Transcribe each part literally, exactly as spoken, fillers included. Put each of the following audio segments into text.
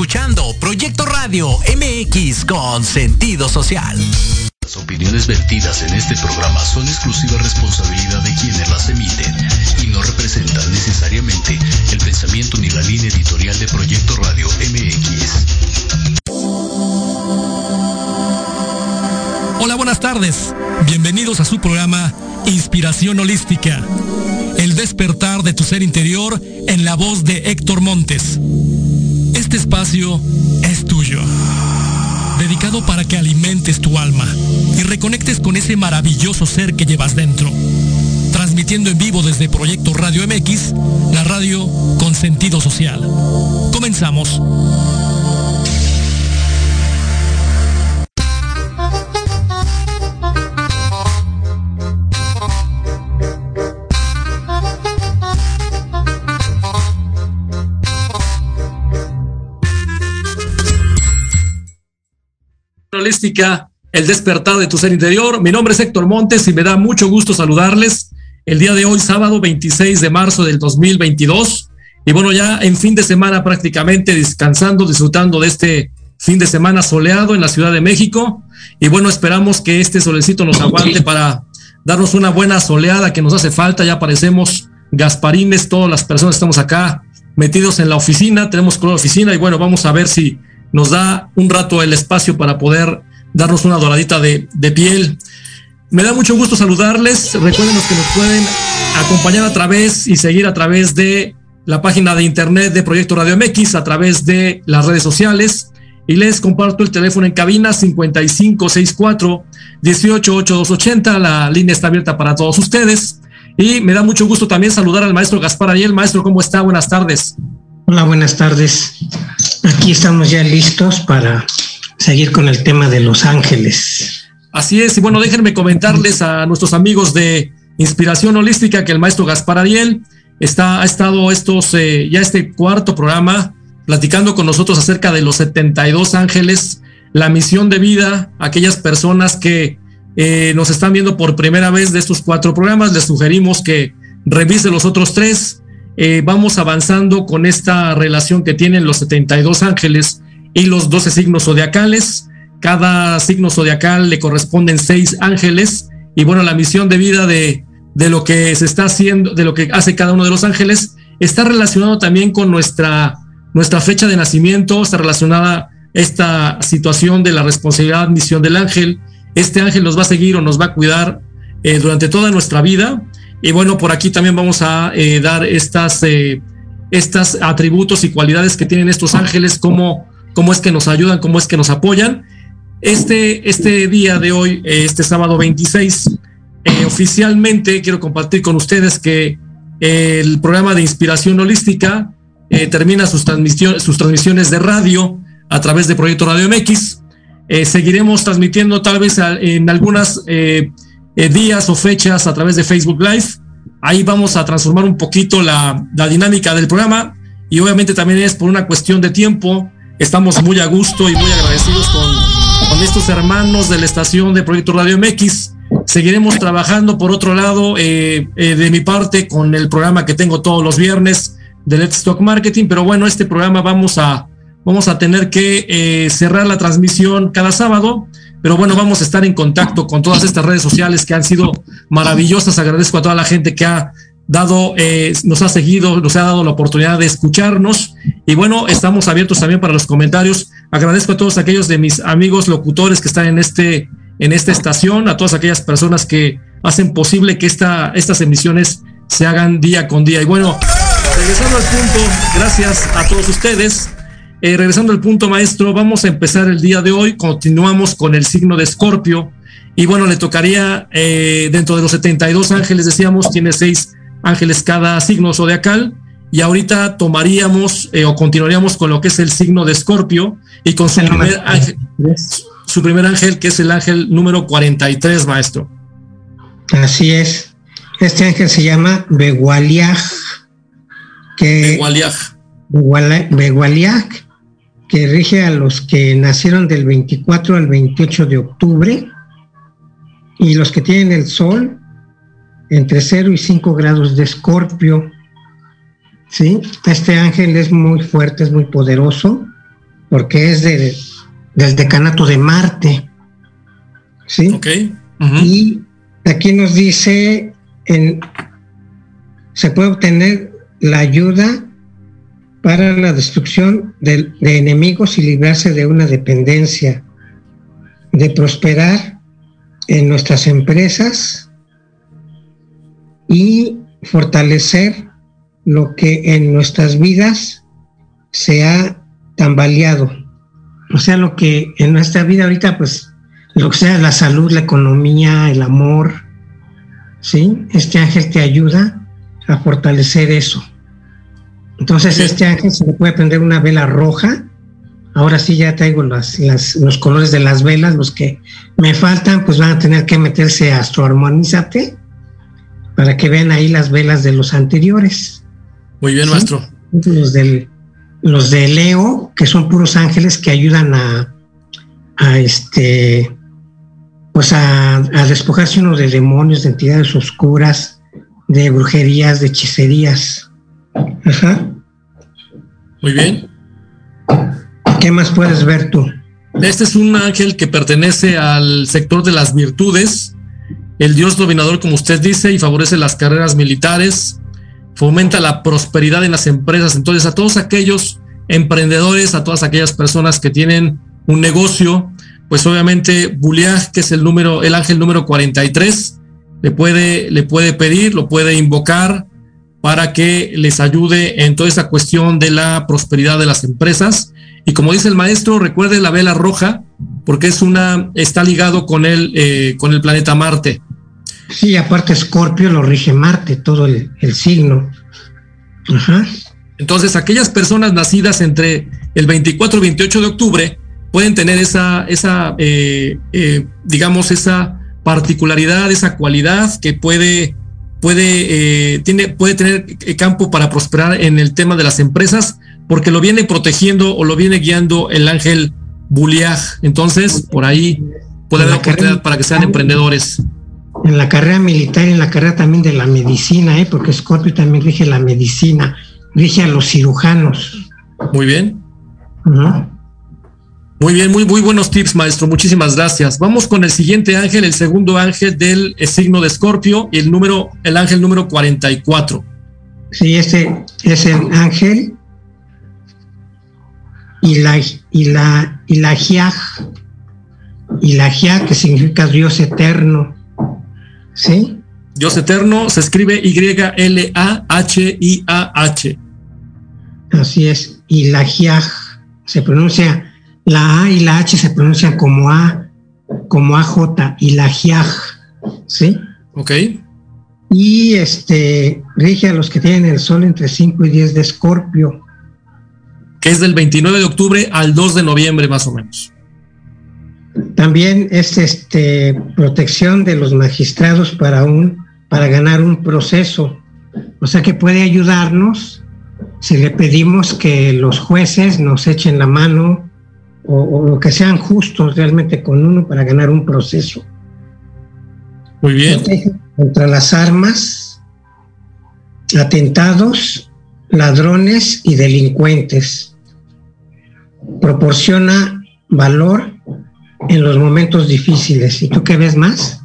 escuchando Proyecto Radio M X con sentido social. Las opiniones vertidas en este programa son exclusiva responsabilidad de quienes las emiten y no representan necesariamente el pensamiento ni la línea editorial de Proyecto Radio M X. Hola, buenas tardes. Bienvenidos a su programa Inspiración Holística. El despertar de tu ser interior en la voz de Héctor Montes. Este espacio es tuyo, dedicado para que alimentes tu alma y reconectes con ese maravilloso ser que llevas dentro. Transmitiendo en vivo desde Proyecto Radio M X, la radio con sentido social. Comenzamos. Holística, el despertar de tu ser interior. Mi nombre es Héctor Montes y me da mucho gusto saludarles el día de hoy, sábado veintiséis de marzo del dos mil veintidós. Y bueno, ya en fin de semana prácticamente descansando, disfrutando de este fin de semana soleado en la Ciudad de México. Y bueno, esperamos que este solecito nos aguante para darnos una buena soleada que nos hace falta. Ya parecemos gasparines, todas las personas que estamos acá metidos en la oficina, tenemos color oficina y bueno, vamos a ver si nos da un rato el espacio para poder darnos una doradita de, de piel. Me da mucho gusto saludarles. Recuerden los que nos pueden acompañar a través y seguir a través de la página de internet de Proyecto Radio M X, a través de las redes sociales. Y les comparto el teléfono en cabina cinco cinco seis cuatro uno ocho ocho dos ocho cero. La línea está abierta para todos ustedes. Y me da mucho gusto también saludar al maestro Gaspar Ariel. Maestro, ¿cómo está? Buenas tardes. Hola, buenas tardes. Aquí estamos ya listos para seguir con el tema de los ángeles. Así es, y bueno, déjenme comentarles a nuestros amigos de Inspiración Holística que el maestro Gaspar Ariel está, ha estado estos eh, ya este cuarto programa platicando con nosotros acerca de los setenta y dos ángeles, la misión de vida. Aquellas personas que eh, nos están viendo por primera vez de estos cuatro programas, les sugerimos que revise los otros tres. Eh, vamos avanzando con esta relación que tienen los setenta y dos ángeles y los doce signos zodiacales. Cada signo zodiacal le corresponden seis ángeles. Y bueno, la misión de vida de, de lo que se está haciendo, de lo que hace cada uno de los ángeles, está relacionado también con nuestra, nuestra fecha de nacimiento. Está relacionada esta situación de la responsabilidad, misión del ángel. Este ángel nos va a seguir o nos va a cuidar eh, durante toda nuestra vida. Y bueno, por aquí también vamos a eh, dar estas, eh, estas atributos y cualidades que tienen estos ángeles, cómo, cómo es que nos ayudan, cómo es que nos apoyan. Este, este día de hoy, eh, este sábado veintiséis, eh, oficialmente quiero compartir con ustedes que eh, el programa de Inspiración Holística eh, termina sus, transmisión, sus transmisiones de radio a través de Proyecto Radio M X. Eh, seguiremos transmitiendo tal vez a, en algunas... Eh, Eh, días o fechas a través de Facebook Live. Ahí vamos a transformar un poquito la, la dinámica del programa y obviamente también es por una cuestión de tiempo. Estamos muy a gusto y muy agradecidos con, con estos hermanos de la estación de Proyecto Radio M X. Seguiremos trabajando por otro lado eh, eh, de mi parte con el programa que tengo todos los viernes de Let's Talk Marketing, pero bueno, este programa vamos a, vamos a tener que eh, cerrar la transmisión cada sábado. Pero bueno, vamos a estar en contacto con todas estas redes sociales que han sido maravillosas. Agradezco a toda la gente que ha dado, eh, nos ha seguido, nos ha dado la oportunidad de escucharnos. Y bueno, estamos abiertos también para los comentarios. Agradezco a todos aquellos de mis amigos locutores que están en este, en esta estación, a todas aquellas personas que hacen posible que esta, estas emisiones se hagan día con día. Y bueno, regresando al punto, gracias a todos ustedes. Eh, regresando al punto, maestro, vamos a empezar el día de hoy. Continuamos con el signo de Escorpio. Y bueno, le tocaría, eh, dentro de los setenta y dos ángeles, decíamos, tiene seis ángeles cada signo zodiacal. Y ahorita tomaríamos eh, o continuaríamos con lo que es el signo de Escorpio y con su primer, ángel, su primer ángel, que es el ángel número cuarenta y tres, maestro. Así es. Este ángel se llama Begualiach. Que... Begualiach. Begualiach, que rige a los que nacieron del veinticuatro al veintiocho de octubre y los que tienen el sol entre cero y cinco grados de Escorpio, ¿sí? Este ángel es muy fuerte, es muy poderoso porque es del, del decanato de Marte, ¿sí? Ok. Uh-huh. Y aquí nos dice, en, se puede obtener la ayuda para la destrucción de, de enemigos y librarse de una dependencia, de prosperar en nuestras empresas y fortalecer lo que en nuestras vidas se ha tambaleado. O sea, lo que en nuestra vida ahorita, pues, lo que sea la salud, la economía, el amor, ¿sí? Este ángel te ayuda a fortalecer eso. Entonces, sí, este ángel se le puede prender una vela roja. Ahora sí ya traigo las, las, los colores de las velas, los que me faltan, pues van a tener que meterse a Astroarmonízate para que vean ahí las velas de los anteriores. Muy bien, ¿sí? Maestro. Los, del, los de Leo, que son puros ángeles que ayudan a, a este, pues a, a despojarse uno de demonios, de entidades oscuras, de brujerías, de hechicerías. Ajá. Muy bien. ¿Qué más puedes ver tú? Este es un ángel que pertenece al sector de las virtudes, el dios dominador, como usted dice, y favorece las carreras militares, fomenta la prosperidad en las empresas. Entonces, a todos aquellos emprendedores, a todas aquellas personas que tienen un negocio, pues obviamente Begualiach, que es el número, el ángel número cuarenta y tres, le puede, le puede pedir, lo puede invocar para que les ayude en toda esa cuestión de la prosperidad de las empresas. Y como dice el maestro, recuerde la vela roja, porque es una, está ligado con el, eh, con el planeta Marte. Sí, aparte Escorpio lo rige Marte, todo el, el signo. Ajá. Entonces, aquellas personas nacidas entre el veinticuatro y veintiocho de octubre pueden tener esa, esa eh, eh, digamos, esa particularidad, esa cualidad que puede, puede, eh, tiene, puede tener campo para prosperar en el tema de las empresas, porque lo viene protegiendo o lo viene guiando el ángel Begualiach. Entonces, por ahí puede haber oportunidad para que sean emprendedores. En la carrera militar y en la carrera también de la medicina, ¿eh? Porque Scorpio también rige la medicina, rige a los cirujanos. Muy bien. Uh-huh. Muy bien, muy, muy buenos tips, maestro. Muchísimas gracias. Vamos con el siguiente ángel, el segundo ángel del signo de Escorpio, y el número, el ángel número cuarenta y cuatro. Sí, este es el ángel Yelalel, Ielahiah, que significa Dios eterno, ¿sí? Dios eterno se escribe Y L A H I A H. Así es, Yelalel se pronuncia, la A y la H se pronuncian como A, como A J, Yelalel, ¿sí? Ok. Y este rige a los que tienen el sol entre cinco y diez de Escorpio, que es del veintinueve de octubre al dos de noviembre, más o menos. También es este, protección de los magistrados para, un, para ganar un proceso. O sea que puede ayudarnos si le pedimos que los jueces nos echen la mano o, o que sean justos realmente con uno para ganar un proceso. Muy bien. Protege contra las armas, atentados, ladrones y delincuentes. Proporciona valor en los momentos difíciles. ¿Y tú qué ves más?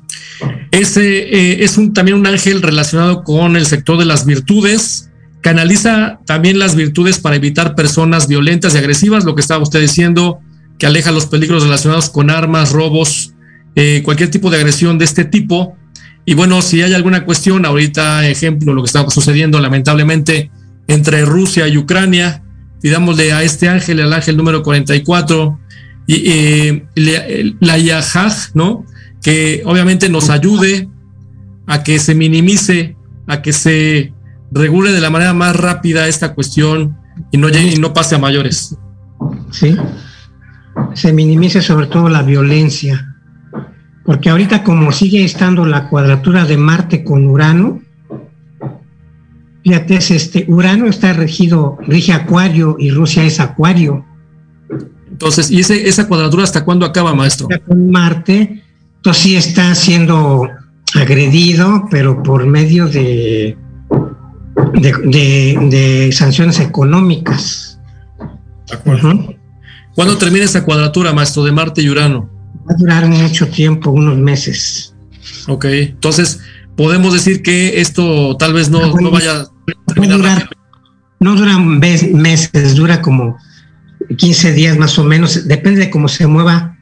Ese eh, es un, también un ángel relacionado con el sector de las virtudes. Canaliza también las virtudes para evitar personas violentas y agresivas, lo que estaba usted diciendo, que aleja los peligros relacionados con armas, robos, eh, cualquier tipo de agresión de este tipo. Y bueno, si hay alguna cuestión, ahorita ejemplo, lo que está sucediendo lamentablemente entre Rusia y Ucrania, pidámosle a este ángel, al ángel número cuarenta y cuatro, y, eh, la Yahaj, ¿no? Que obviamente nos ayude a que se minimice, a que se regule de la manera más rápida esta cuestión y no llegue, y no pase a mayores. Sí, se minimice sobre todo la violencia, porque ahorita como sigue estando la cuadratura de Marte con Urano, fíjate, este, Urano está regido, rige Acuario, y Rusia es Acuario. Entonces, ¿y ese, esa cuadratura hasta cuándo acaba, maestro? Con Marte, entonces sí está siendo agredido, pero por medio de, de, de, de sanciones económicas. De acuerdo. Uh-huh. ¿Cuándo termina esa cuadratura, maestro, de Marte y Urano? Va a durar mucho tiempo, unos meses. Ok, entonces podemos decir que esto tal vez no, no, bueno, no vaya a terminar. No dura, no dura mes, meses, dura como quince días más o menos, depende de cómo se mueva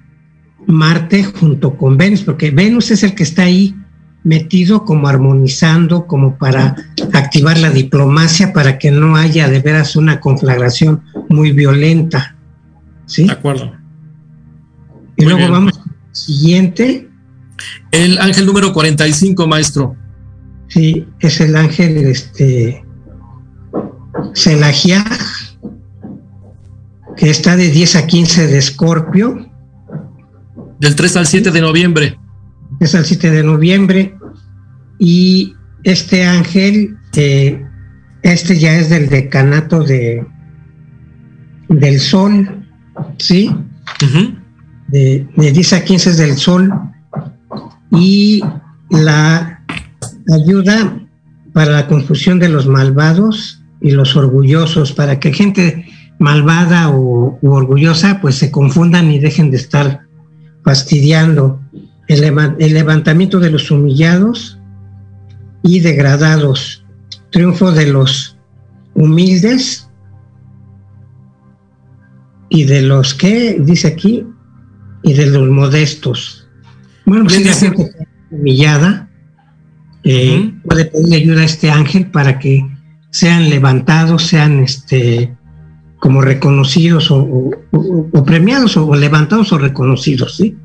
Marte junto con Venus, porque Venus es el que está ahí metido como armonizando, como para activar la diplomacia, para que no haya de veras una conflagración muy violenta, ¿sí? De acuerdo. Y muy luego bien. Vamos al siguiente. El ángel número cuarenta y cinco, maestro. Sí, es el ángel este Sealiah, que está de diez a quince de Escorpio. Del tres al siete de noviembre. Es el siete de noviembre, y este ángel, eh, este ya es del decanato de del Sol, ¿sí? Uh-huh. De, de diez a quince es del Sol, y la ayuda para la confusión de los malvados y los orgullosos, para que gente malvada o u orgullosa pues se confundan y dejen de estar fastidiando. El levantamiento de los humillados y degradados, triunfo de los humildes y de los que dice aquí y de los modestos. Bueno, pues si la gente está humillada, eh, uh-huh. puede pedirle ayuda a este ángel para que sean levantados, sean este como reconocidos o, o, o, o premiados o, o levantados o reconocidos, ¿sí?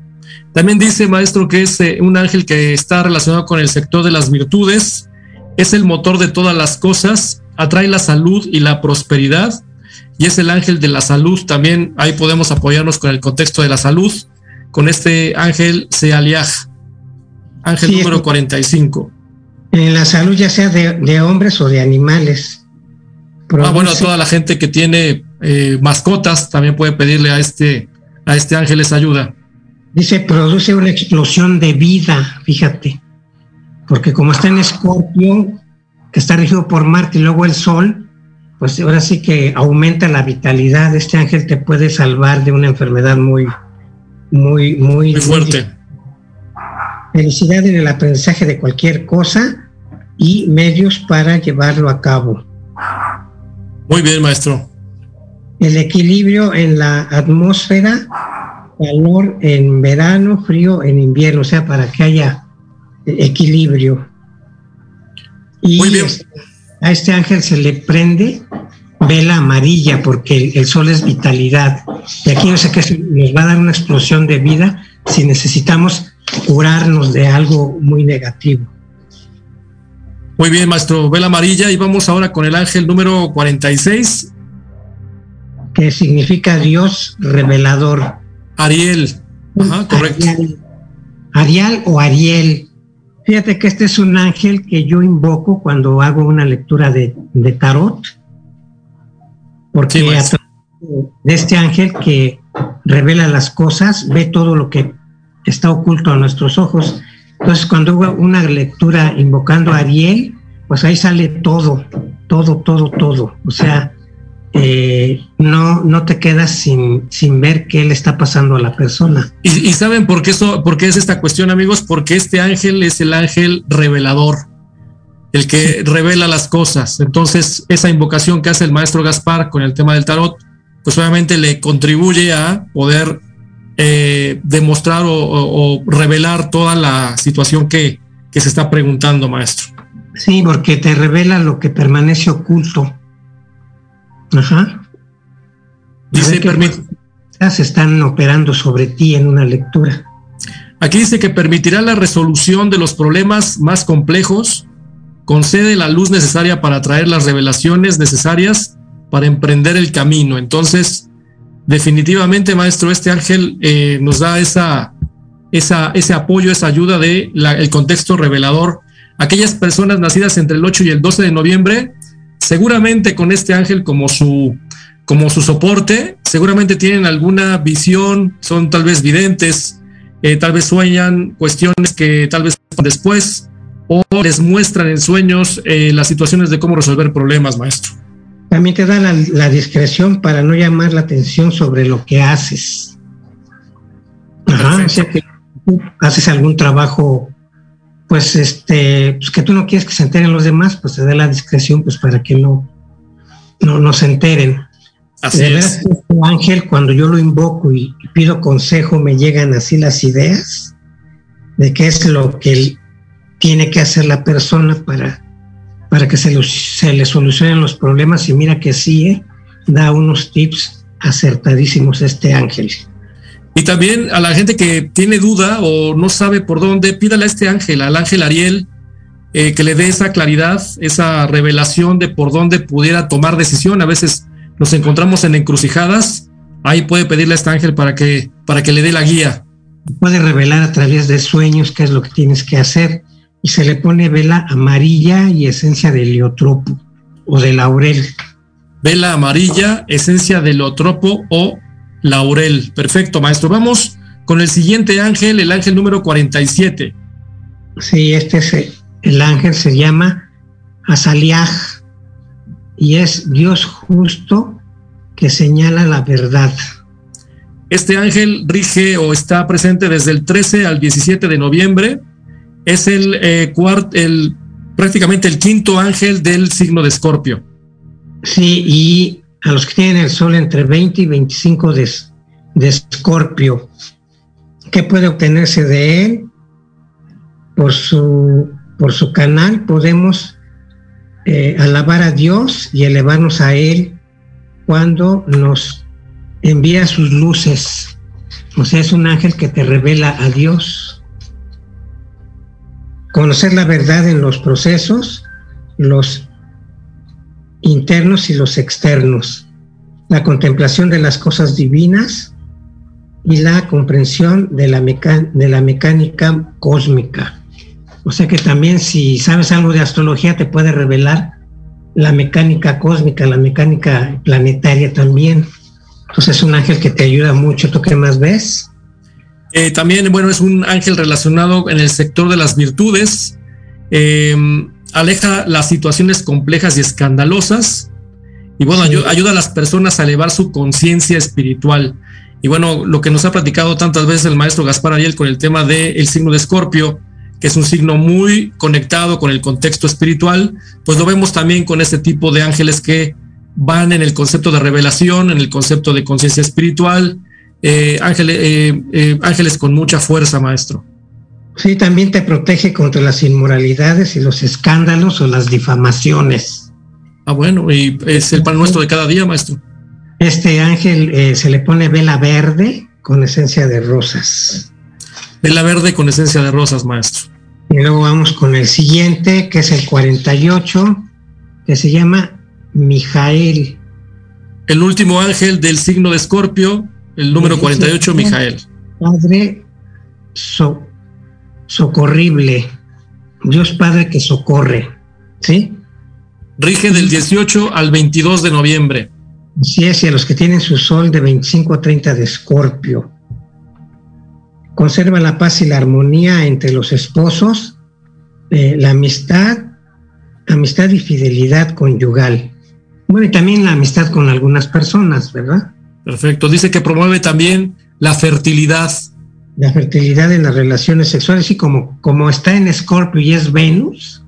También dice, maestro, que es eh, un ángel que está relacionado con el sector de las virtudes, es el motor de todas las cosas, atrae la salud y la prosperidad, y es el ángel de la salud. También ahí podemos apoyarnos con el contexto de la salud, con este ángel Sealiah, ángel sí, número cuarenta y cinco. En la salud, ya sea de, de hombres o de animales. Produce... Ah, bueno, toda la gente que tiene eh, mascotas también puede pedirle a este, a este ángel esa ayuda. Dice, produce una explosión de vida, fíjate, porque como está en Escorpio, que está regido por Marte y luego el Sol, pues ahora sí que aumenta la vitalidad. Este ángel te puede salvar de una enfermedad muy, muy, muy, muy fuerte. Felicidad en el aprendizaje de cualquier cosa y medios para llevarlo a cabo. Muy bien, maestro. El equilibrio en la atmósfera, calor en verano, frío en invierno, o sea, para que haya equilibrio. Y muy bien. A este ángel se le prende vela amarilla, porque el sol es vitalidad. Y aquí no sé qué nos va a dar una explosión de vida si necesitamos curarnos de algo muy negativo. Muy bien, maestro, vela amarilla, y vamos ahora con el ángel número cuarenta y seis. Que significa Dios revelador. Ariel, ajá, correcto. Ariel. Ariel o Ariel. Fíjate que este es un ángel que yo invoco cuando hago una lectura de, de tarot, porque sí, pues. A través de este ángel que revela las cosas, ve todo lo que está oculto a nuestros ojos. Entonces, cuando hago una lectura invocando a Ariel, pues ahí sale todo, todo, todo, todo. O sea... Eh, no, no te quedas sin, sin ver qué le está pasando a la persona. ¿Y, y saben por qué, eso, por qué es esta cuestión, amigos? Porque este ángel es el ángel revelador, el que sí. revela las cosas. Entonces, esa invocación que hace el maestro Gaspar con el tema del tarot, pues obviamente le contribuye a poder eh, demostrar o, o, o revelar toda la situación que, que se está preguntando, maestro. Sí, porque te revela lo que permanece oculto. Ajá. Dice, permite. Están operando sobre ti en una lectura. Aquí dice que permitirá la resolución de los problemas más complejos, concede la luz necesaria para traer las revelaciones necesarias para emprender el camino. Entonces, definitivamente, maestro, este ángel eh, nos da esa, esa, ese apoyo, esa ayuda de la, el contexto revelador. Aquellas personas nacidas entre el ocho y el doce de noviembre. Seguramente con este ángel como su, como su soporte, seguramente tienen alguna visión, son tal vez videntes, eh, tal vez sueñan cuestiones que tal vez después, o les muestran en sueños eh, las situaciones de cómo resolver problemas, maestro. También te da la, la discreción para no llamar la atención sobre lo que haces. Ajá, o sea que tú haces algún trabajo, pues este, pues que tú no quieres que se enteren los demás, pues te da la discreción, pues para que no, no, no se enteren. Así de verdad, este ángel, cuando yo lo invoco y pido consejo, me llegan así las ideas de qué es lo que tiene que hacer la persona para, para que se, los, se le solucionen los problemas. Y mira que sí, eh, da unos tips acertadísimos este ángel. Y también a la gente que tiene duda o no sabe por dónde, pídale a este ángel, al ángel Ariel, eh, que le dé esa claridad, esa revelación de por dónde pudiera tomar decisión. A veces nos encontramos en encrucijadas, ahí puede pedirle a este ángel para que, para que le dé la guía. Puede revelar a través de sueños qué es lo que tienes que hacer, y se le pone vela amarilla y esencia de heliotropo o de laurel. Vela amarilla, esencia de heliotropo o laurel. Perfecto, maestro. Vamos con el siguiente ángel, el ángel número cuarenta y siete. Sí, este es el, el ángel, se llama Asaliah, y es Dios justo que señala la verdad. Este ángel rige o está presente desde el trece al diecisiete de noviembre. Es el, eh, cuart- el prácticamente el quinto ángel del signo de Escorpio. Sí, y a los que tienen el sol entre veinte y veinticinco de, de Escorpio. ¿Qué puede obtenerse de él? Por su, por su canal podemos eh, alabar a Dios y elevarnos a Él cuando nos envía sus luces. O sea, es un ángel que te revela a Dios. Conocer la verdad en los procesos, los internos y los externos, la contemplación de las cosas divinas y la comprensión de la, meca- de la mecánica cósmica. O sea que también, si sabes algo de astrología, te puede revelar la mecánica cósmica, la mecánica planetaria también. Entonces es un ángel que te ayuda mucho. ¿Tú qué más ves? Eh, también, bueno, es un ángel relacionado en el sector de las virtudes. eh, Aleja las situaciones complejas y escandalosas, y bueno, sí, ayuda a las personas a elevar su conciencia espiritual. Y bueno, lo que nos ha platicado tantas veces el maestro Gaspar Ariel con el tema del signo de Escorpio, que es un signo muy conectado con el contexto espiritual, pues lo vemos también con este tipo de ángeles que van en el concepto de revelación, en el concepto de conciencia espiritual. eh, ángeles, eh, eh, ángeles con mucha fuerza, maestro. Sí, también te protege contra las inmoralidades y los escándalos o las difamaciones. Ah, bueno, y es el pan nuestro de cada día, maestro. Este ángel eh, se le pone vela verde con esencia de rosas. Vela verde con esencia de rosas, maestro. Y luego vamos con el siguiente, que es el cuarenta y ocho, que se llama Mihael. El último ángel del signo de Escorpio, el número cuarenta y ocho, Mihael. Padre So. socorrible, Dios Padre que socorre, ¿sí? Rige del dieciocho al veintidós de noviembre. Sí, es, y a los que tienen su sol de veinticinco a treinta de Escorpio. Conserva la paz y la armonía entre los esposos, eh, la amistad, amistad y fidelidad conyugal. Bueno, y también la amistad con algunas personas, ¿verdad? Perfecto, dice que promueve también la fertilidad. La fertilidad en las relaciones sexuales, y como, como está en Escorpio y es Venus,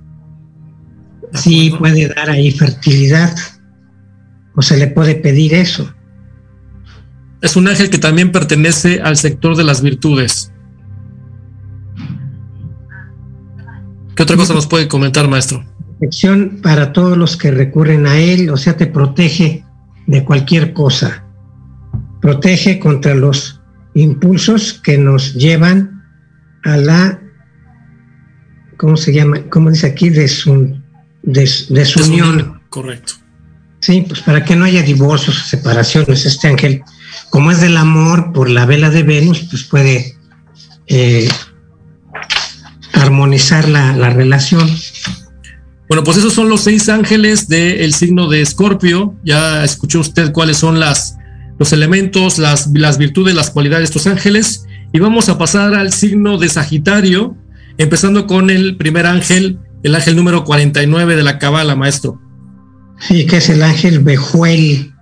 sí puede dar ahí fertilidad, o se le puede pedir eso. Es un ángel que también pertenece al sector de las virtudes. ¿Qué otra cosa nos puede comentar, maestro? Protección para todos los que recurren a él, o sea, te protege de cualquier cosa. Protege contra los impulsos que nos llevan a la, ¿cómo se llama? ¿Cómo dice aquí? Desun, des, desunión. Desunión. Correcto. Sí, pues para que no haya divorcios o separaciones. Este ángel, como es del amor por la vela de Venus, pues puede eh, armonizar la, la relación. Bueno, pues esos son los seis ángeles del signo de Escorpio. Ya escuchó usted cuáles son las los elementos, las, las virtudes, las cualidades de estos ángeles, y vamos a pasar al signo de Sagitario, empezando con el primer ángel, el ángel número cuarenta y nueve de la Cabala, maestro. Sí, que es el ángel Vehuel.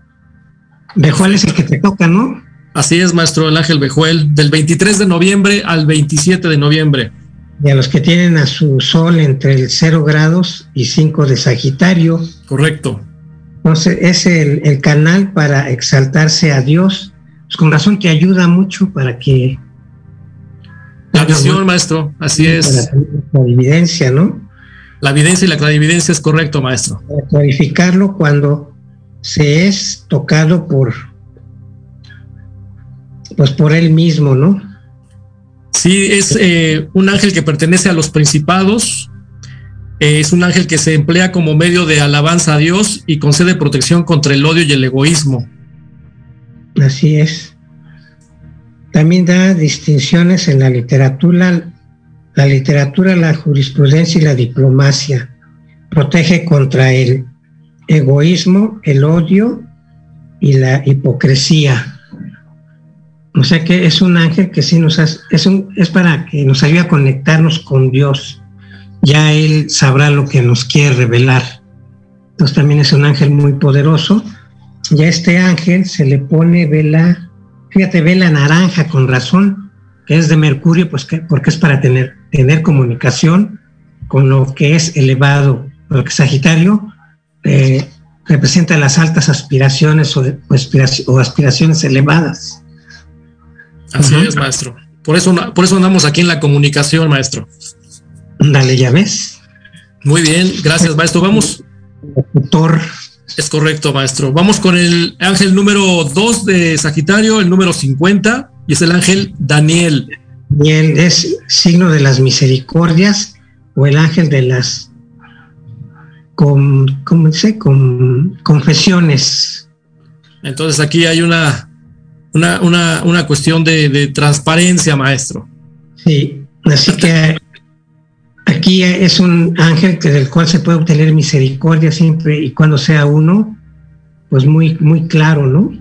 Vehuel es el que te toca, ¿no? Así es, maestro, el ángel Vehuel, del veintitrés de noviembre al veintisiete de noviembre. Y a los que tienen a su sol entre el cero grados y cinco de Sagitario. Correcto. Entonces es el, el canal para exaltarse a Dios. Pues con razón te ayuda mucho para que... La visión, maestro, así es. La evidencia, ¿no? La evidencia y la clarividencia es correcto, maestro. Para clarificarlo cuando se es tocado por... Pues por él mismo, ¿no? Sí, es eh, un ángel que pertenece a los principados, eh, es un ángel que se emplea como medio de alabanza a Dios y concede protección contra el odio y el egoísmo. Así es. También da distinciones en la literatura, la literatura, la jurisprudencia y la diplomacia. Protege contra el egoísmo, el odio y la hipocresía. O sea que es un ángel que sí nos hace, es, un, es para que nos ayude a conectarnos con Dios. Ya él sabrá lo que nos quiere revelar. Entonces también es un ángel muy poderoso. Y a este ángel se le pone vela, fíjate, vela naranja con razón, que es de Mercurio, pues que, porque es para tener, tener comunicación con lo que es elevado, porque Sagitario eh, representa las altas aspiraciones o, de, o, aspiración, o aspiraciones elevadas. Así uh-huh. es, maestro. Por eso, por eso andamos aquí en la comunicación, maestro. Dale, ya ves. Muy bien, gracias, maestro. Vamos. Doctor. Es correcto, maestro. Vamos con el ángel número dos de Sagitario, el número cincuenta, y es el ángel Daniel. Daniel es signo de las misericordias o el ángel de las con, ¿cómo dice? Con, confesiones. Entonces aquí hay una... Una, una, una cuestión de, de transparencia, maestro. Sí, así que aquí es un ángel que del cual se puede obtener misericordia siempre y cuando sea uno, pues muy, muy claro, ¿no?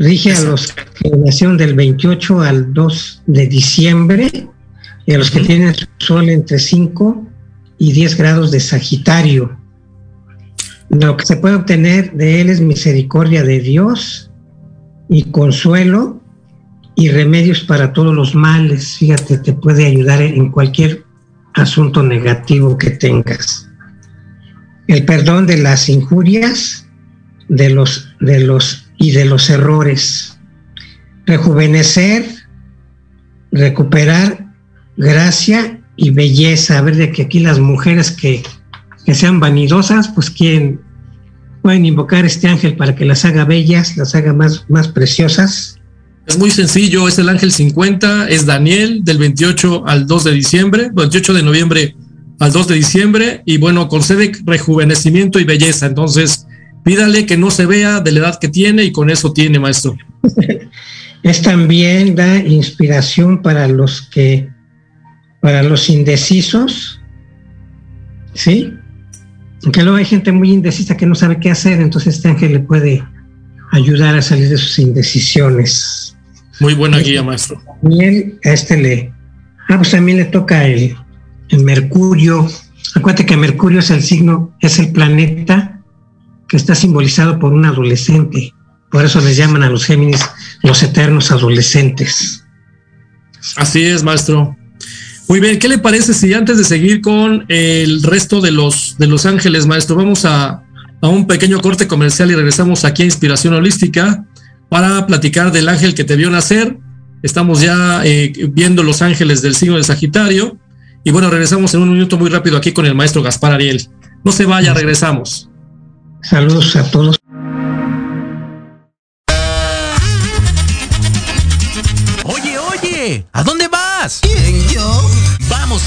Rige a los que nacieron del veintiocho al dos de diciembre y a los que tienen su sol entre cinco y diez grados de Sagitario. Lo que se puede obtener de él es misericordia de Dios y consuelo y remedios para todos los males. Fíjate, te puede ayudar en cualquier asunto negativo que tengas. El perdón de las injurias de los, de los, y de los errores. Rejuvenecer, recuperar gracia y belleza. A ver, de que aquí las mujeres que, que sean vanidosas, pues quieren... Pueden invocar este ángel para que las haga bellas, las haga más, más preciosas. Es muy sencillo, es el ángel cincuenta, es Daniel, del veintiocho al dos de diciembre, veintiocho de noviembre al dos de diciembre, y bueno, concede rejuvenecimiento y belleza. Entonces, pídale que no se vea de la edad que tiene y con eso tiene, maestro. Es también da inspiración para los que, para los indecisos, ¿sí? Aunque luego hay gente muy indecisa que no sabe qué hacer, entonces este ángel le puede ayudar a salir de sus indecisiones. Muy buena este, guía, maestro. También a este le... Ah, pues también le toca el, el Mercurio. Acuérdate que Mercurio es el signo, es el planeta que está simbolizado por un adolescente. Por eso les llaman a los Géminis los eternos adolescentes. Así es, maestro. Muy bien, ¿qué le parece si antes de seguir con el resto de los de los ángeles, maestro, vamos a, a un pequeño corte comercial y regresamos aquí a Inspiración Holística para platicar del ángel que te vio nacer? Estamos ya eh, viendo los ángeles del signo de Sagitario y bueno, regresamos en un minuto muy rápido aquí con el maestro Gaspar Ariel. No se vaya, regresamos. Saludos a todos. Oye, oye, ¿a dónde vas? ¿Quién, yo? Vamos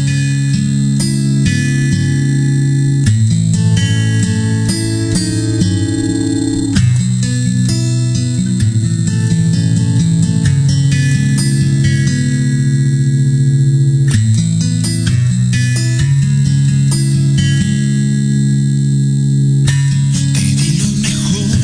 Mejor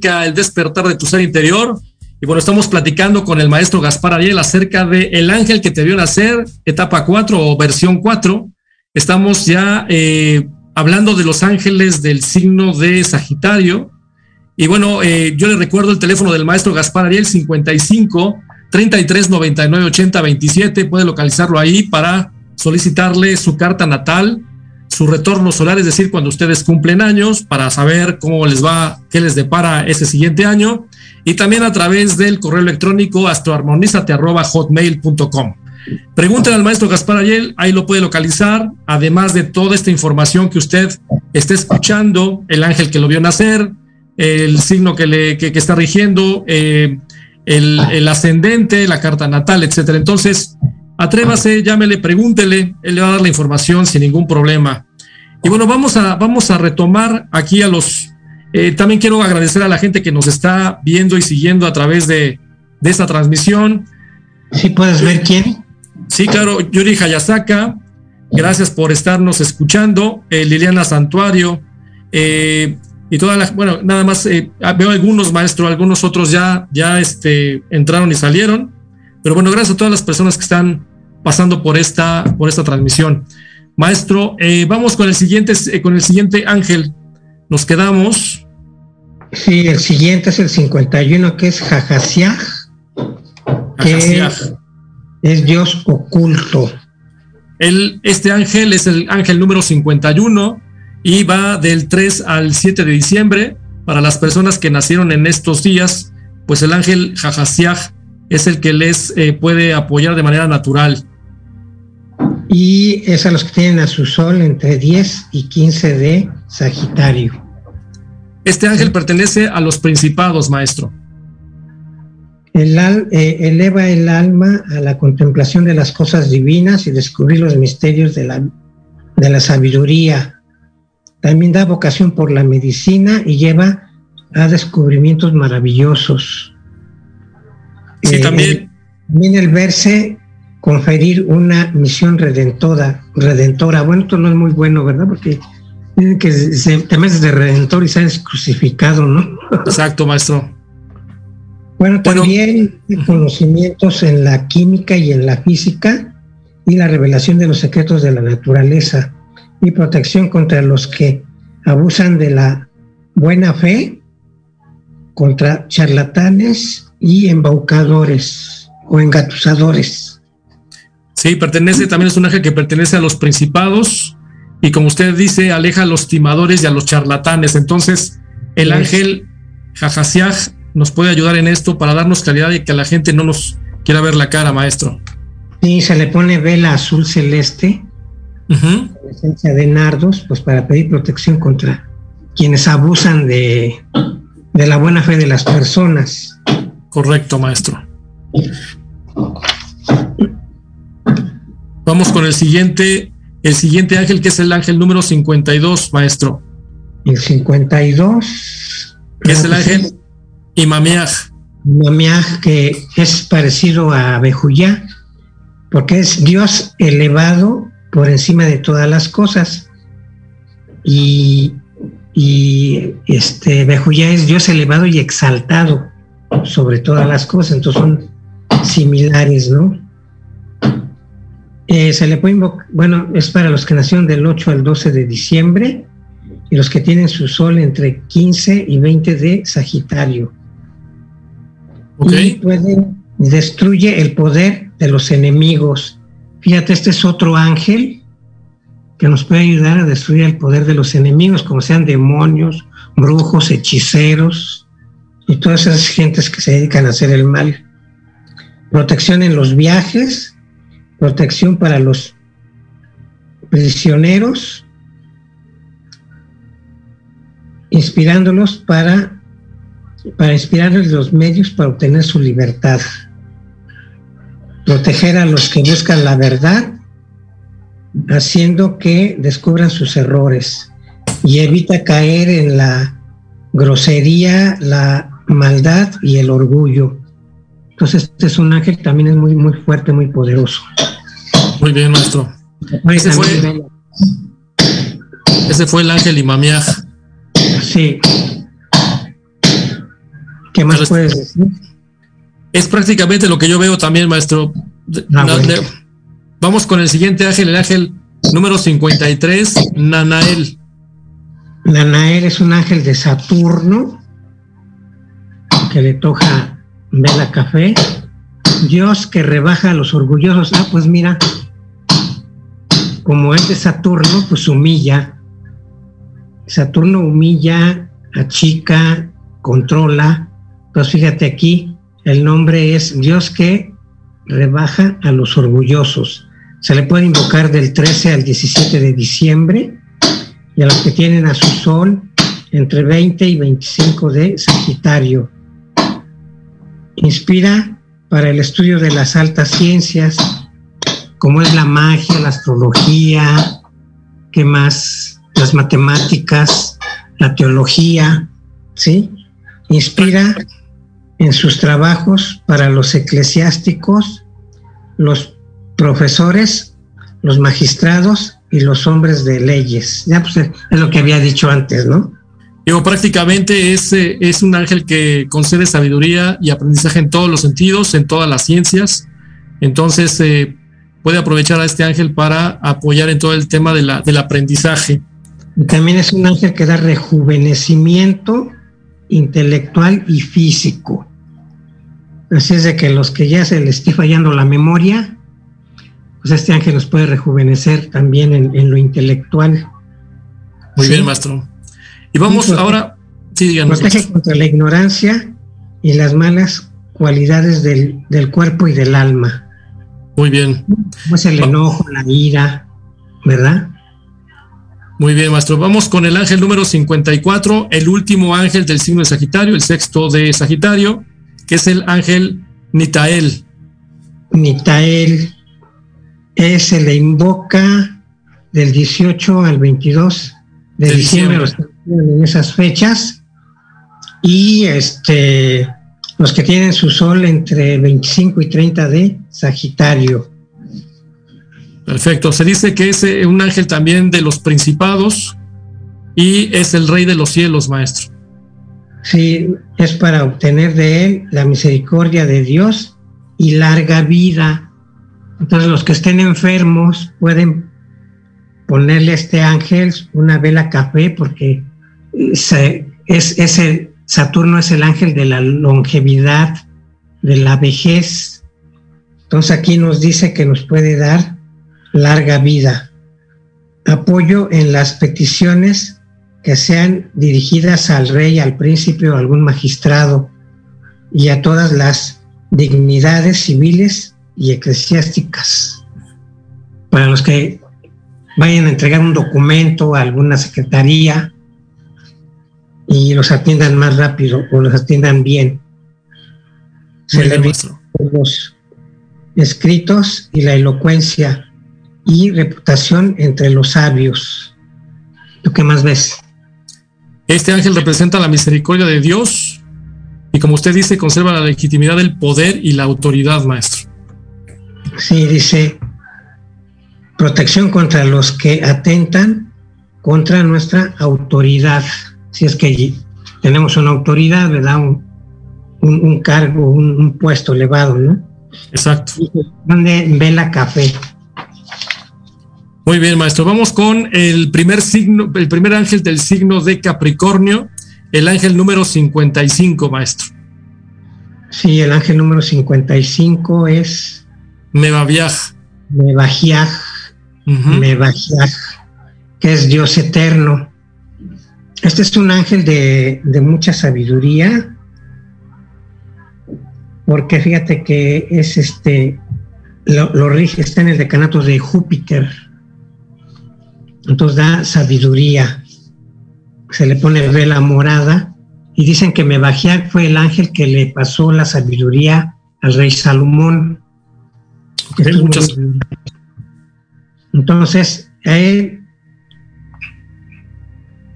el despertar de tu ser interior. Y bueno, estamos platicando con el maestro Gaspar Ariel acerca de El Ángel que te vio nacer, etapa cuatro o versión cuatro. Estamos ya eh, hablando de los ángeles del signo de Sagitario. Y bueno, eh, yo les recuerdo el teléfono del maestro Gaspar Ariel, cincuenta y cinco, treinta y tres, noventa y nueve, ochenta, veintisiete. Puede localizarlo ahí para solicitarle su carta natal, su retorno solar, es decir, cuando ustedes cumplen años, para saber cómo les va, qué les depara ese siguiente año, y también a través del correo electrónico astroarmonízate arroba hotmail punto com. Pregúntenle al maestro Gaspar Ariel, ahí lo puede localizar, además de toda esta información que usted esté escuchando, el ángel que lo vio nacer, el signo que le que, que está rigiendo, eh, el, el ascendente, la carta natal, etcétera. Entonces, atrévase, llámele, pregúntele, él le va a dar la información sin ningún problema. Y bueno, vamos a, vamos a retomar aquí a los... Eh, también quiero agradecer a la gente que nos está viendo y siguiendo a través de, de esta transmisión. ¿Sí puedes ver quién? Sí, claro, Yuri Hayasaka, gracias por estarnos escuchando, eh, Liliana Santuario, eh, y toda la... Bueno, nada más, eh, veo algunos, maestro, algunos otros ya, ya este, entraron y salieron. Pero bueno, gracias a todas las personas que están pasando por esta, por esta transmisión. Maestro, eh, vamos con el siguiente, eh, con el siguiente ángel. Nos quedamos. Sí, el siguiente es el cincuenta y uno, que es Hahasiah, que es Dios oculto. El, este ángel es el ángel número cincuenta y uno y va del tres al siete de diciembre. Para las personas que nacieron en estos días, pues el ángel Hahasiah es el que les eh, puede apoyar de manera natural. Y es a los que tienen a su sol entre diez y quince de Sagitario. Este ángel sí pertenece a los principados, maestro. El al, eh, eleva el alma a la contemplación de las cosas divinas y descubrir los misterios de la, de la sabiduría. También da vocación por la medicina y lleva a descubrimientos maravillosos. Sí, también. Viene eh, el verse conferir una misión redentora, redentora. Bueno, esto no es muy bueno, ¿verdad? Porque dicen que se, te metes de redentor y sales crucificado, ¿no? Exacto, maestro. Bueno, también bueno. Conocimientos en la química y en la física y la revelación de los secretos de la naturaleza y protección contra los que abusan de la buena fe, contra charlatanes y embaucadores o engatusadores. Sí, pertenece, también es un ángel que pertenece a los principados y, como usted dice, aleja a los timadores y a los charlatanes. Entonces, el sí. ángel Hahasiah nos puede ayudar en esto para darnos claridad y que la gente no nos quiera ver la cara, maestro. Sí, se le pone vela azul celeste, uh-huh, con esencia de nardos, pues para pedir protección contra quienes abusan de, de la buena fe de las personas. Correcto, maestro. Vamos con el siguiente, el siguiente ángel, que es el ángel número cincuenta y dos, maestro. El cincuenta y dos. Es el ángel Imamiah. Imamiah, que es parecido a Begualiach, porque es Dios elevado por encima de todas las cosas. Y, y este Begualiach es Dios elevado y exaltado sobre todas las cosas, entonces son similares, ¿no? Eh, se le puede invocar, bueno, es para los que nacieron del ocho al doce de diciembre y los que tienen su sol entre quince y veinte de Sagitario. Okay. Y pueden, destruye el poder de los enemigos. Fíjate, este es otro ángel que nos puede ayudar a destruir el poder de los enemigos, como sean demonios, brujos, hechiceros y todas esas gentes que se dedican a hacer el mal. Protección en los viajes, protección para los prisioneros, inspirándolos para, para inspirarles los medios para obtener su libertad. Proteger a los que buscan la verdad, haciendo que descubran sus errores y evita caer en la grosería, la maldad y el orgullo. Entonces, este es un ángel que también es muy, muy fuerte, muy poderoso. Muy bien, maestro. Ese fue, ese fue el ángel Imamiah. Sí. ¿Qué más Entonces, puedes decir? Es prácticamente lo que yo veo también, maestro. Ah, bueno. Vamos con el siguiente ángel, el ángel número cincuenta y tres, Nanael. Nanael es un ángel de Saturno que le toca vela café. Dios que rebaja a los orgullosos. Ah, pues mira, como es de Saturno, pues humilla. Saturno humilla, achica, controla. Entonces fíjate aquí, el nombre es Dios que rebaja a los orgullosos. Se le puede invocar del trece al diecisiete de diciembre y a los que tienen a su sol entre veinte y veinticinco de Sagitario. Inspira para el estudio de las altas ciencias, como es la magia, la astrología, ¿qué más? Las matemáticas, la teología, ¿sí? Inspira en sus trabajos para los eclesiásticos, los profesores, los magistrados y los hombres de leyes. Ya, pues es lo que había dicho antes, ¿no? Digo, prácticamente es, eh, es un ángel que concede sabiduría y aprendizaje en todos los sentidos, en todas las ciencias. Entonces, eh, puede aprovechar a este ángel para apoyar en todo el tema de la, del aprendizaje. También es un ángel que da rejuvenecimiento intelectual y físico. Así es de que los que ya se les esté fallando la memoria, pues este ángel nos puede rejuvenecer también en, en lo intelectual. Muy ¿Sí? bien, maestro. Y vamos sí, ahora... Sí, díganos. Protege contra la ignorancia y las malas cualidades del, del cuerpo y del alma. Muy bien. Pues el enojo, la ira, ¿verdad? Muy bien, maestro. Vamos con el ángel número cincuenta y cuatro, el último ángel del signo de Sagitario, el sexto de Sagitario, que es el ángel Nitael. Nitael eh, se le invoca del dieciocho al veintidós de diciembre. diciembre. En esas fechas, y este los que tienen su sol entre veinticinco y treinta de Sagitario. Perfecto, se dice que es un ángel también de los principados y es el rey de los cielos, maestro. Sí, es para obtener de él la misericordia de Dios y larga vida. Entonces los que estén enfermos pueden ponerle a este ángel una vela café, porque Se, es, es el, Saturno es el ángel de la longevidad, de la vejez. Entonces aquí nos dice que nos puede dar larga vida. Apoyo en las peticiones que sean dirigidas al rey, al príncipe o a algún magistrado, y a todas las dignidades civiles y eclesiásticas. Para los que vayan a entregar un documento a alguna secretaría y los atiendan más rápido o los atiendan bien. Se le muestran los escritos y la elocuencia y reputación entre los sabios. ¿Tú qué más ves? Este ángel representa la misericordia de Dios y, como usted dice, conserva la legitimidad del poder y la autoridad, maestro. Sí, dice protección contra los que atentan contra nuestra autoridad. Si es que tenemos una autoridad, ¿verdad? Un, un, un cargo, un, un puesto elevado, ¿no? Exacto. ¿Dónde ve la café? Muy bien, maestro. Vamos con el primer signo, el primer ángel del signo de Capricornio, el ángel número cincuenta y cinco, maestro. Sí, el ángel número cincuenta y cinco es Mebahiah. Mebahiah. Uh-huh. Mebahiah, que es Dios eterno. Este es un ángel de, de mucha sabiduría, porque fíjate que es este, lo, lo rige, está en el decanato de Júpiter. Entonces da sabiduría. Se le pone vela morada y dicen que Mebahiah fue el ángel que le pasó la sabiduría al rey Salomón. Okay, muchas. Entonces, a él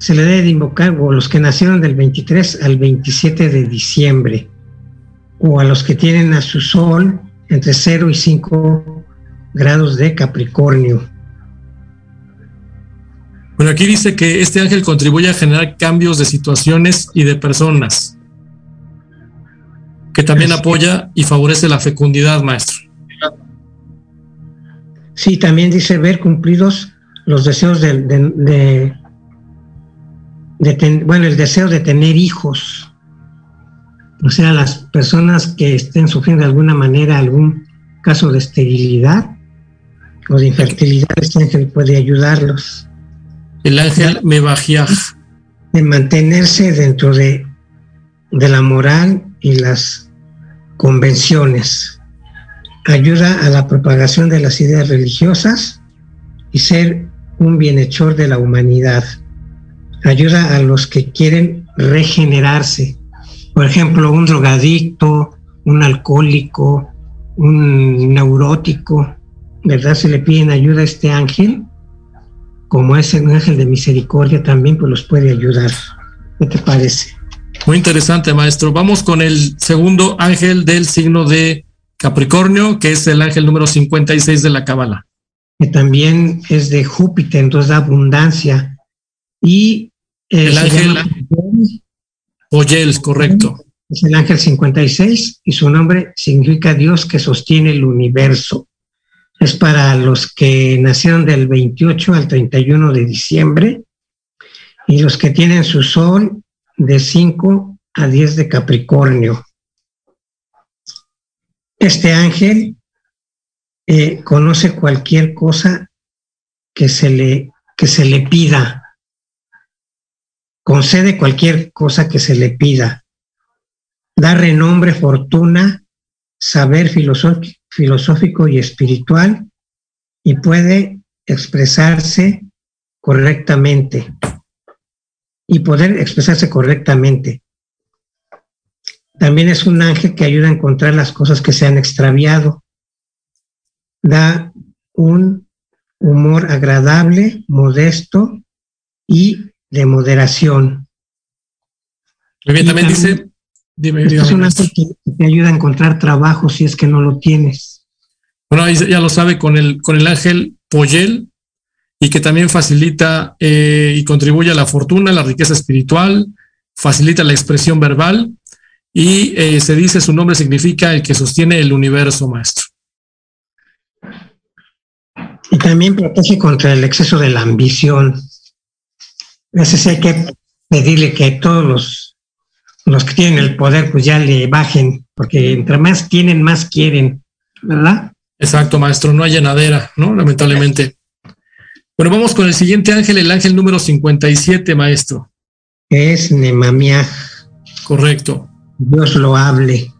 se le debe de invocar o a los que nacieron del veintitrés al veintisiete de diciembre, o a los que tienen a su sol entre cero y cinco grados de Capricornio. Bueno, aquí dice que este ángel contribuye a generar cambios de situaciones y de personas. que también apoya y favorece la fecundidad, maestro. Sí, también dice ver cumplidos los deseos de, de, de, de ten, bueno, el deseo de tener hijos. O sea, las personas que estén sufriendo de alguna manera algún caso de esterilidad o de infertilidad, este ángel puede ayudarlos. El ángel Mebahiah. De mantenerse dentro de, de la moral y las convenciones. Ayuda a la propagación de las ideas religiosas y ser un bienhechor de la humanidad. Ayuda a los que quieren regenerarse. Por ejemplo, un drogadicto, un alcohólico, un neurótico, ¿verdad? Se le piden ayuda a este ángel. Como es un ángel de misericordia, también pues los puede ayudar. ¿Qué te parece? Muy interesante, maestro. Vamos con el segundo ángel del signo de Capricornio, que es el ángel número cincuenta y seis de la Cábala. Que también es de Júpiter, entonces da abundancia. Y eh, el ángel llama... Poyel, correcto. Es el ángel cincuenta y seis y su nombre significa Dios que sostiene el universo. Es para los que nacieron del veintiocho al treinta y uno de diciembre y los que tienen su sol de cinco a diez de Capricornio. Este ángel eh, conoce cualquier cosa que se le, que se le pida. Concede cualquier cosa que se le pida. Da renombre, fortuna, saber filosófico y espiritual y puede expresarse correctamente y poder expresarse correctamente. También es un ángel que ayuda a encontrar las cosas que se han extraviado. Da un humor agradable, modesto y de moderación. Muy bien, también, también dice... Dime, dime, es un ángel que te ayuda a encontrar trabajo si es que no lo tienes. Bueno, ahí ya lo sabe con el, con el ángel Poyel, y que también facilita eh, y contribuye a la fortuna, la riqueza espiritual, facilita la expresión verbal y eh, se dice su nombre significa el que sostiene el universo, maestro. Y también protege contra el exceso de la ambición. Entonces hay que pedirle que todos los los que tienen el poder, pues ya le bajen, porque entre más tienen, más quieren, ¿verdad? Exacto, maestro, no hay llenadera, ¿no? Lamentablemente. Bueno, vamos con el siguiente ángel, el ángel número cincuenta y siete, maestro. Es Nemamiah. Correcto. Dios lo hable.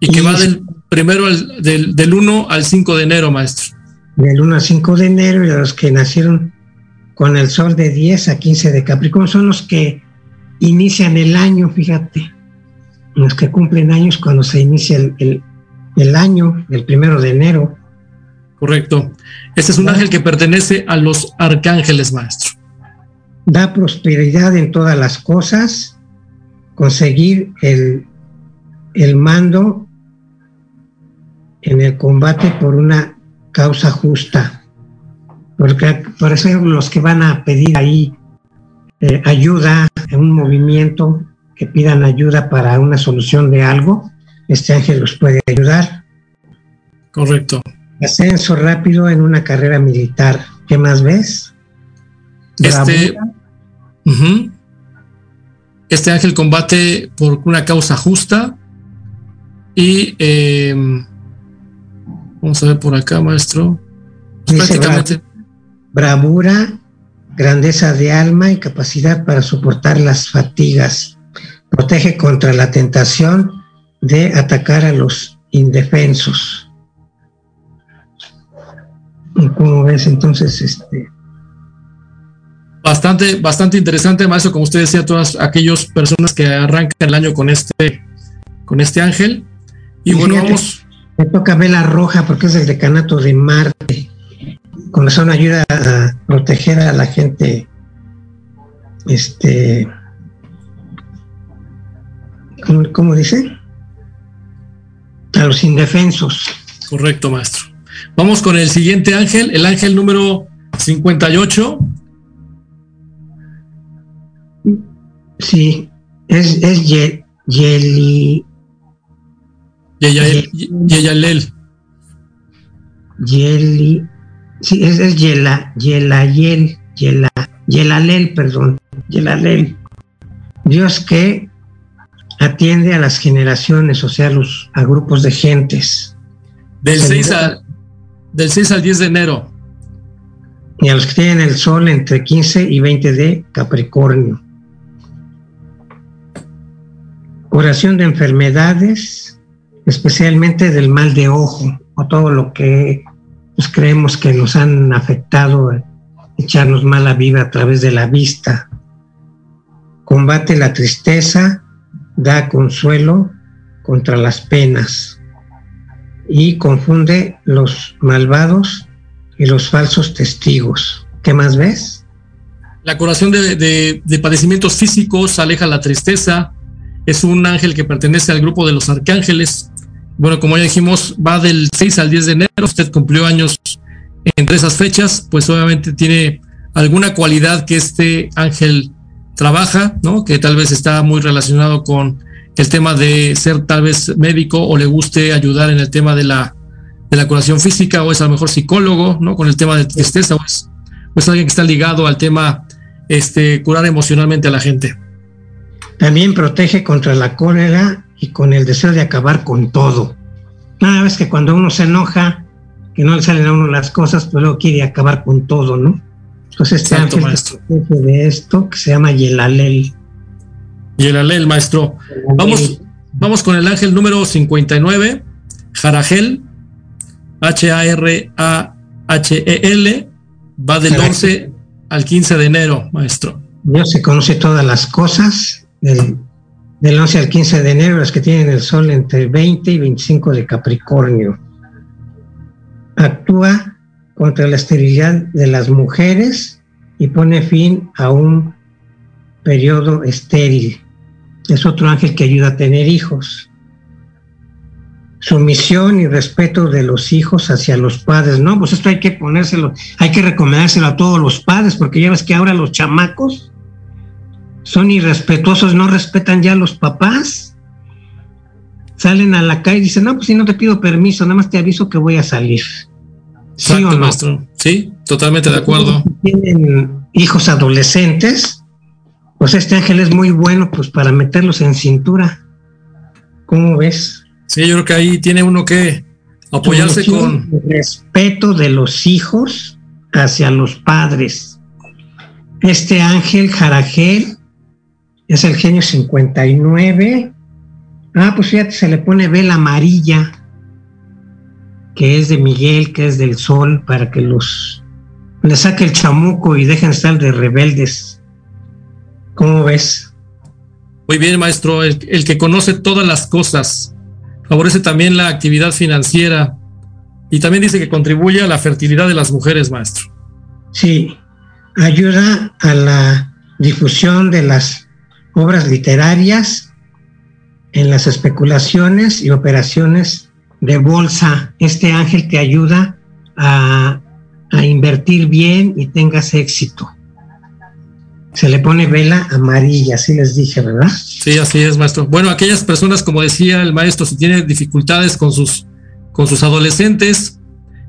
Y que y va del primero al, del, del uno al cinco de enero, maestro. Del uno al cinco de enero, y los que nacieron con el sol de diez a quince de Capricornio son los que inician el año, fíjate, los que cumplen años cuando se inicia el, el, el año, el primero de enero. Correcto. Este es un ángel que pertenece a los arcángeles, maestro. Da prosperidad en todas las cosas, conseguir el, el mando en el combate por una causa justa. Porque, por eso los que van a pedir ahí Eh, ayuda en un movimiento, que pidan ayuda para una solución de algo, este ángel los puede ayudar. Correcto. Ascenso rápido en una carrera militar. ¿Qué más ves? Este, uh-huh. este ángel combate por una causa justa y eh, vamos a ver por acá, maestro. Pues prácticamente bravura, grandeza de alma y capacidad para soportar las fatigas. Protege contra la tentación de atacar a los indefensos. ¿Y cómo ves entonces? este Bastante, bastante interesante, maestro, como usted decía, todas aquellas personas que arrancan el año con este, con este ángel. Y, y bueno, fíjate, vamos. Me toca vela roja porque es el decanato de Marte. Con eso nos ayuda a proteger a la gente, este, ¿cómo, cómo dice? A los indefensos. Correcto, maestro. Vamos con el siguiente ángel, el ángel número cincuenta y ocho. Sí, es, es Ye, Yeli, Yelalel. Yeli. Sí, ese es Yela, Yelalel, Yela, Yelalel, perdón, Yelalel. Dios que atiende a las generaciones, o sea, los, a grupos de gentes. Del seis, al, del seis al diez de enero. Y a los que tienen el sol entre quince y veinte de Capricornio. Oración de enfermedades, especialmente del mal de ojo, o todo lo que pues, creemos que nos han afectado, echarnos mala vida a través de la vista. Combate la tristeza, da consuelo contra las penas y confunde los malvados y los falsos testigos. ¿Qué más ves? La curación de, de, de padecimientos físicos, aleja la tristeza, es un ángel que pertenece al grupo de los arcángeles. Bueno, como ya dijimos, va del seis al diez de enero. Usted cumplió años entre esas fechas, pues obviamente tiene alguna cualidad que este ángel trabaja, ¿no? Que tal vez está muy relacionado con el tema de ser tal vez médico, o le guste ayudar en el tema de la de la curación física, o es a lo mejor psicólogo, ¿no? Con el tema de tristeza, o es, o es alguien que está ligado al tema este curar emocionalmente a la gente. También protege contra la cólera y con el deseo de acabar con todo. Cada vez que cuando uno se enoja, que no le salen a uno las cosas, pues luego quiere acabar con todo, ¿no? Entonces este Exacto, ángel maestro. de esto que se llama Yelalel. Yelalel, maestro. Yelalel. Vamos, vamos con el ángel número cincuenta y nueve, Harahel, H A R A H E L, va del Harahel. once al quince de enero, maestro. Dios se conoce todas las cosas, del, del once al quince de enero, las que tienen el sol entre veinte y veinticinco de Capricornio. Actúa contra la esterilidad de las mujeres y pone fin a un periodo estéril. Es otro ángel que ayuda a tener hijos. Sumisión y respeto de los hijos hacia los padres. No, pues esto hay que ponérselo, hay que recomendárselo a todos los padres, porque ya ves que ahora los chamacos son irrespetuosos, no respetan ya a los papás. Salen a la calle y dicen, no, pues si no te pido permiso, nada más te aviso que voy a salir. Exacto, ¿sí o no? Maestro. Sí, totalmente de acuerdo. Tienen hijos adolescentes, pues este ángel es muy bueno pues para meterlos en cintura. ¿Cómo ves? Sí, yo creo que ahí tiene uno que apoyarse con... El respeto de los hijos hacia los padres. Este ángel, Harahel, es el genio cincuenta y nueve. Ah, pues fíjate, se le pone vela amarilla, que es de Mihael, que es del sol, para que los le saque el chamuco y dejen estar de rebeldes. ¿Cómo ves? Muy bien, maestro. El, el que conoce todas las cosas, favorece también la actividad financiera, y también dice que contribuye a la fertilidad de las mujeres, maestro. Sí, ayuda a la difusión de las obras literarias, en las especulaciones y operaciones de bolsa. Este ángel te ayuda a, a invertir bien y tengas éxito. Se le pone vela amarilla, así les dije, ¿verdad? Sí, así es, maestro. Bueno, aquellas personas, como decía el maestro, si tienen dificultades con sus, con sus adolescentes,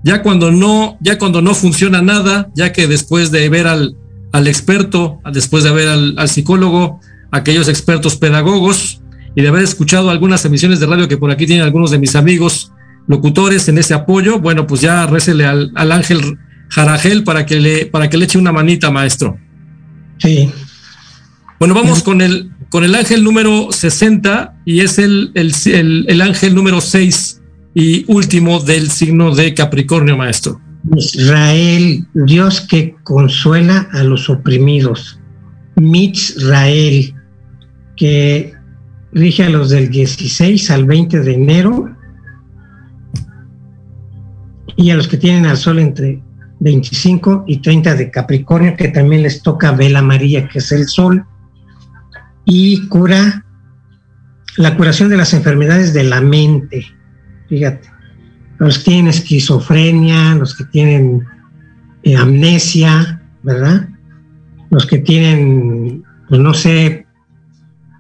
ya cuando no, ya cuando no funciona nada, ya que después de ver al, al experto, después de ver al, al psicólogo, aquellos expertos pedagogos, y de haber escuchado algunas emisiones de radio que por aquí tienen algunos de mis amigos locutores en ese apoyo, bueno, pues ya récele al, al ángel Harahel para que le para que le eche una manita, maestro. Sí. Bueno, vamos con el con el ángel número sesenta, y es el, el, el, el ángel número seis y último del signo de Capricornio, maestro. Israel, Dios que consuela a los oprimidos. Mitzrael, que rige a los del dieciséis al veinte de enero, y a los que tienen al sol entre veinticinco y treinta de Capricornio, que también les toca vela amarilla, que es el sol, y cura la curación de las enfermedades de la mente. Fíjate, los que tienen esquizofrenia, los que tienen eh, amnesia, ¿verdad? Los que tienen, pues no sé,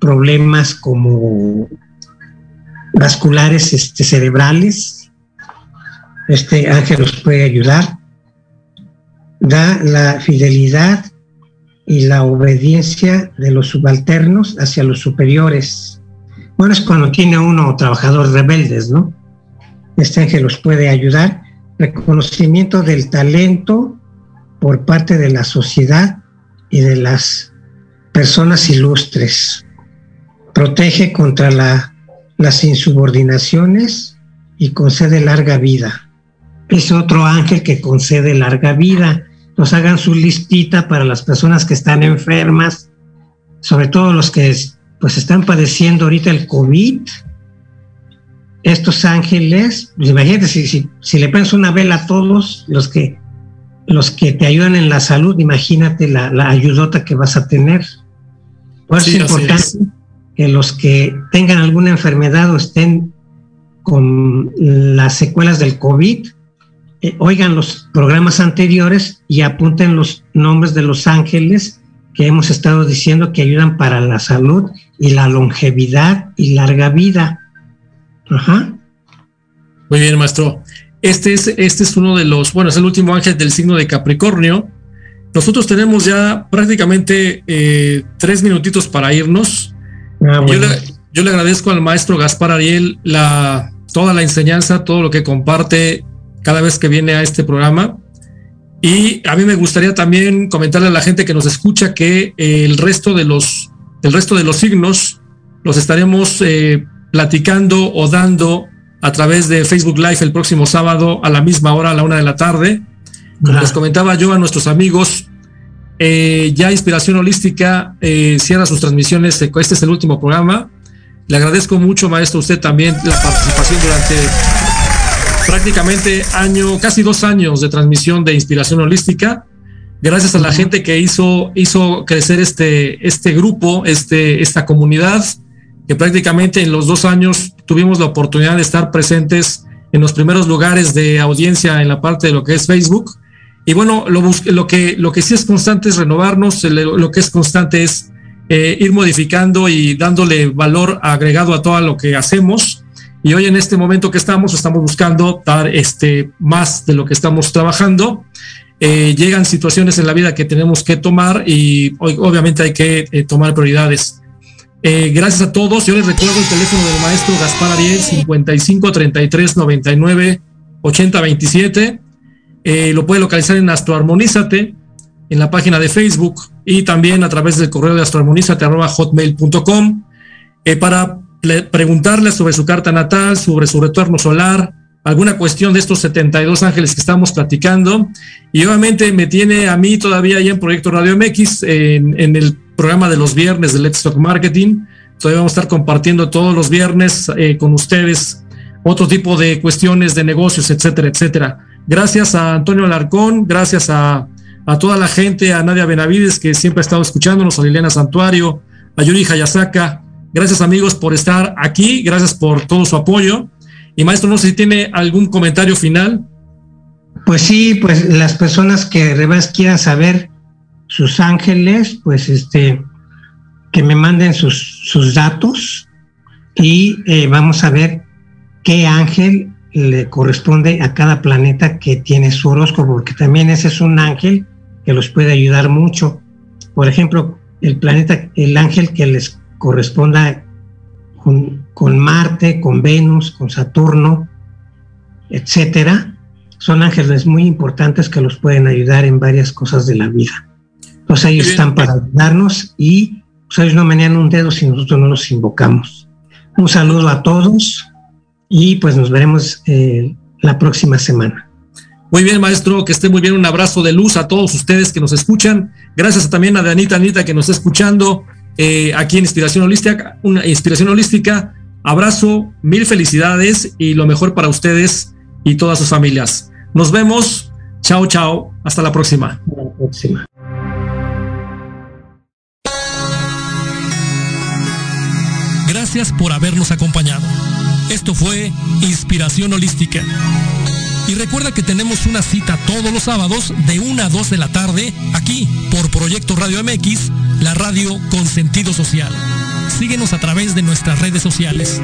problemas como vasculares este, cerebrales. Este ángel nos puede ayudar. Da la fidelidad y la obediencia de los subalternos hacia los superiores. Bueno, es cuando tiene uno trabajadores rebeldes, ¿no? Este ángel los puede ayudar. Reconocimiento del talento por parte de la sociedad y de las personas ilustres. Protege contra la, las insubordinaciones y concede larga vida. Es otro ángel que concede larga vida. Nos hagan su listita para las personas que están enfermas, sobre todo los que pues están padeciendo ahorita el COVID. Estos ángeles, pues imagínate, si, si, si le pones una vela a todos los que, los que te ayudan en la salud, imagínate la, la ayudota que vas a tener. Por eso sí, es importante que los que tengan alguna enfermedad o estén con las secuelas del COVID, eh, oigan los programas anteriores y apunten los nombres de los ángeles que hemos estado diciendo que ayudan para la salud y la longevidad y larga vida. Ajá. Muy bien, maestro. Este es, este es uno de los, bueno, es el último ángel del signo de Capricornio. Nosotros tenemos ya prácticamente eh, tres minutitos para irnos. Ah, bueno. yo, le, yo le agradezco al maestro Gaspar Ariel la, toda la enseñanza, todo lo que comparte cada vez que viene a este programa. Y a mí me gustaría también comentarle a la gente que nos escucha que el resto de los, el resto de los signos los estaremos eh, platicando o dando a través de Facebook Live el próximo sábado a la misma hora, a la una de la tarde. Como les comentaba yo a nuestros amigos, eh, ya Inspiración Holística eh, cierra sus transmisiones. Este es el último programa. Le agradezco mucho, maestro, a usted también la participación durante prácticamente año, casi dos años de transmisión de Inspiración Holística. Gracias a la gente que hizo, hizo crecer este, este grupo, este, esta comunidad, que prácticamente en los dos años tuvimos la oportunidad de estar presentes en los primeros lugares de audiencia en la parte de lo que es Facebook. Y bueno, lo, lo, que, lo que sí es constante es renovarnos, lo que es constante es eh, ir modificando y dándole valor agregado a todo lo que hacemos. Y hoy en este momento que estamos, estamos buscando dar este, más de lo que estamos trabajando. Eh, llegan situaciones en la vida que tenemos que tomar y hoy, obviamente hay que eh, tomar prioridades. Eh, gracias a todos. Yo les recuerdo el teléfono del maestro Gaspar Ariel, cincuenta y cinco, treinta y tres, noventa y nueve, ochenta, veintisiete. Eh, lo puede localizar en Astroarmonízate, en la página de Facebook y también a través del correo de astroarmonízate arroba hotmail punto com, eh, para pre- preguntarle sobre su carta natal, sobre su retorno solar, alguna cuestión de estos setenta y dos ángeles que estamos platicando. Y obviamente me tiene a mí todavía ahí en Proyecto Radio M X, en, en el programa de los viernes de Let's Talk Marketing. Todavía vamos a estar compartiendo todos los viernes eh, con ustedes otro tipo de cuestiones de negocios, etcétera, etcétera. Gracias a Antonio Alarcón, gracias a, a toda la gente, a Nadia Benavides, que siempre ha estado escuchándonos, a Liliana Santuario, a Yuri Hayasaka. Gracias, amigos, por estar aquí, gracias por todo su apoyo. Y maestro, no sé si tiene algún comentario final. Pues sí, pues las personas que además quieran saber sus ángeles, pues este, que me manden sus, sus datos y eh, vamos a ver qué ángel le corresponde a cada planeta que tiene su horóscopo, porque también ese es un ángel que los puede ayudar mucho. Por ejemplo, el planeta, el ángel que les corresponda con, con Marte, con Venus, con Saturno, etcétera, son ángeles muy importantes que los pueden ayudar en varias cosas de la vida. Entonces ellos están para ayudarnos y pues, ellos no menean un dedo si nosotros no los invocamos. Un saludo a todos y pues nos veremos eh, la próxima semana. Muy bien, maestro, que esté muy bien. Un abrazo de luz a todos ustedes que nos escuchan. Gracias también a Danita Anita que nos está escuchando eh, aquí en Inspiración Holística. Una Inspiración Holística. Abrazo, mil felicidades y lo mejor para ustedes y todas sus familias. Nos vemos. Chao, chao. Hasta la próxima. Hasta la próxima. Gracias por habernos acompañado. Esto fue Inspiración Holística. Y recuerda que tenemos una cita todos los sábados de una a dos de la tarde aquí por Proyecto Radio M X, la radio con sentido social. Síguenos a través de nuestras redes sociales.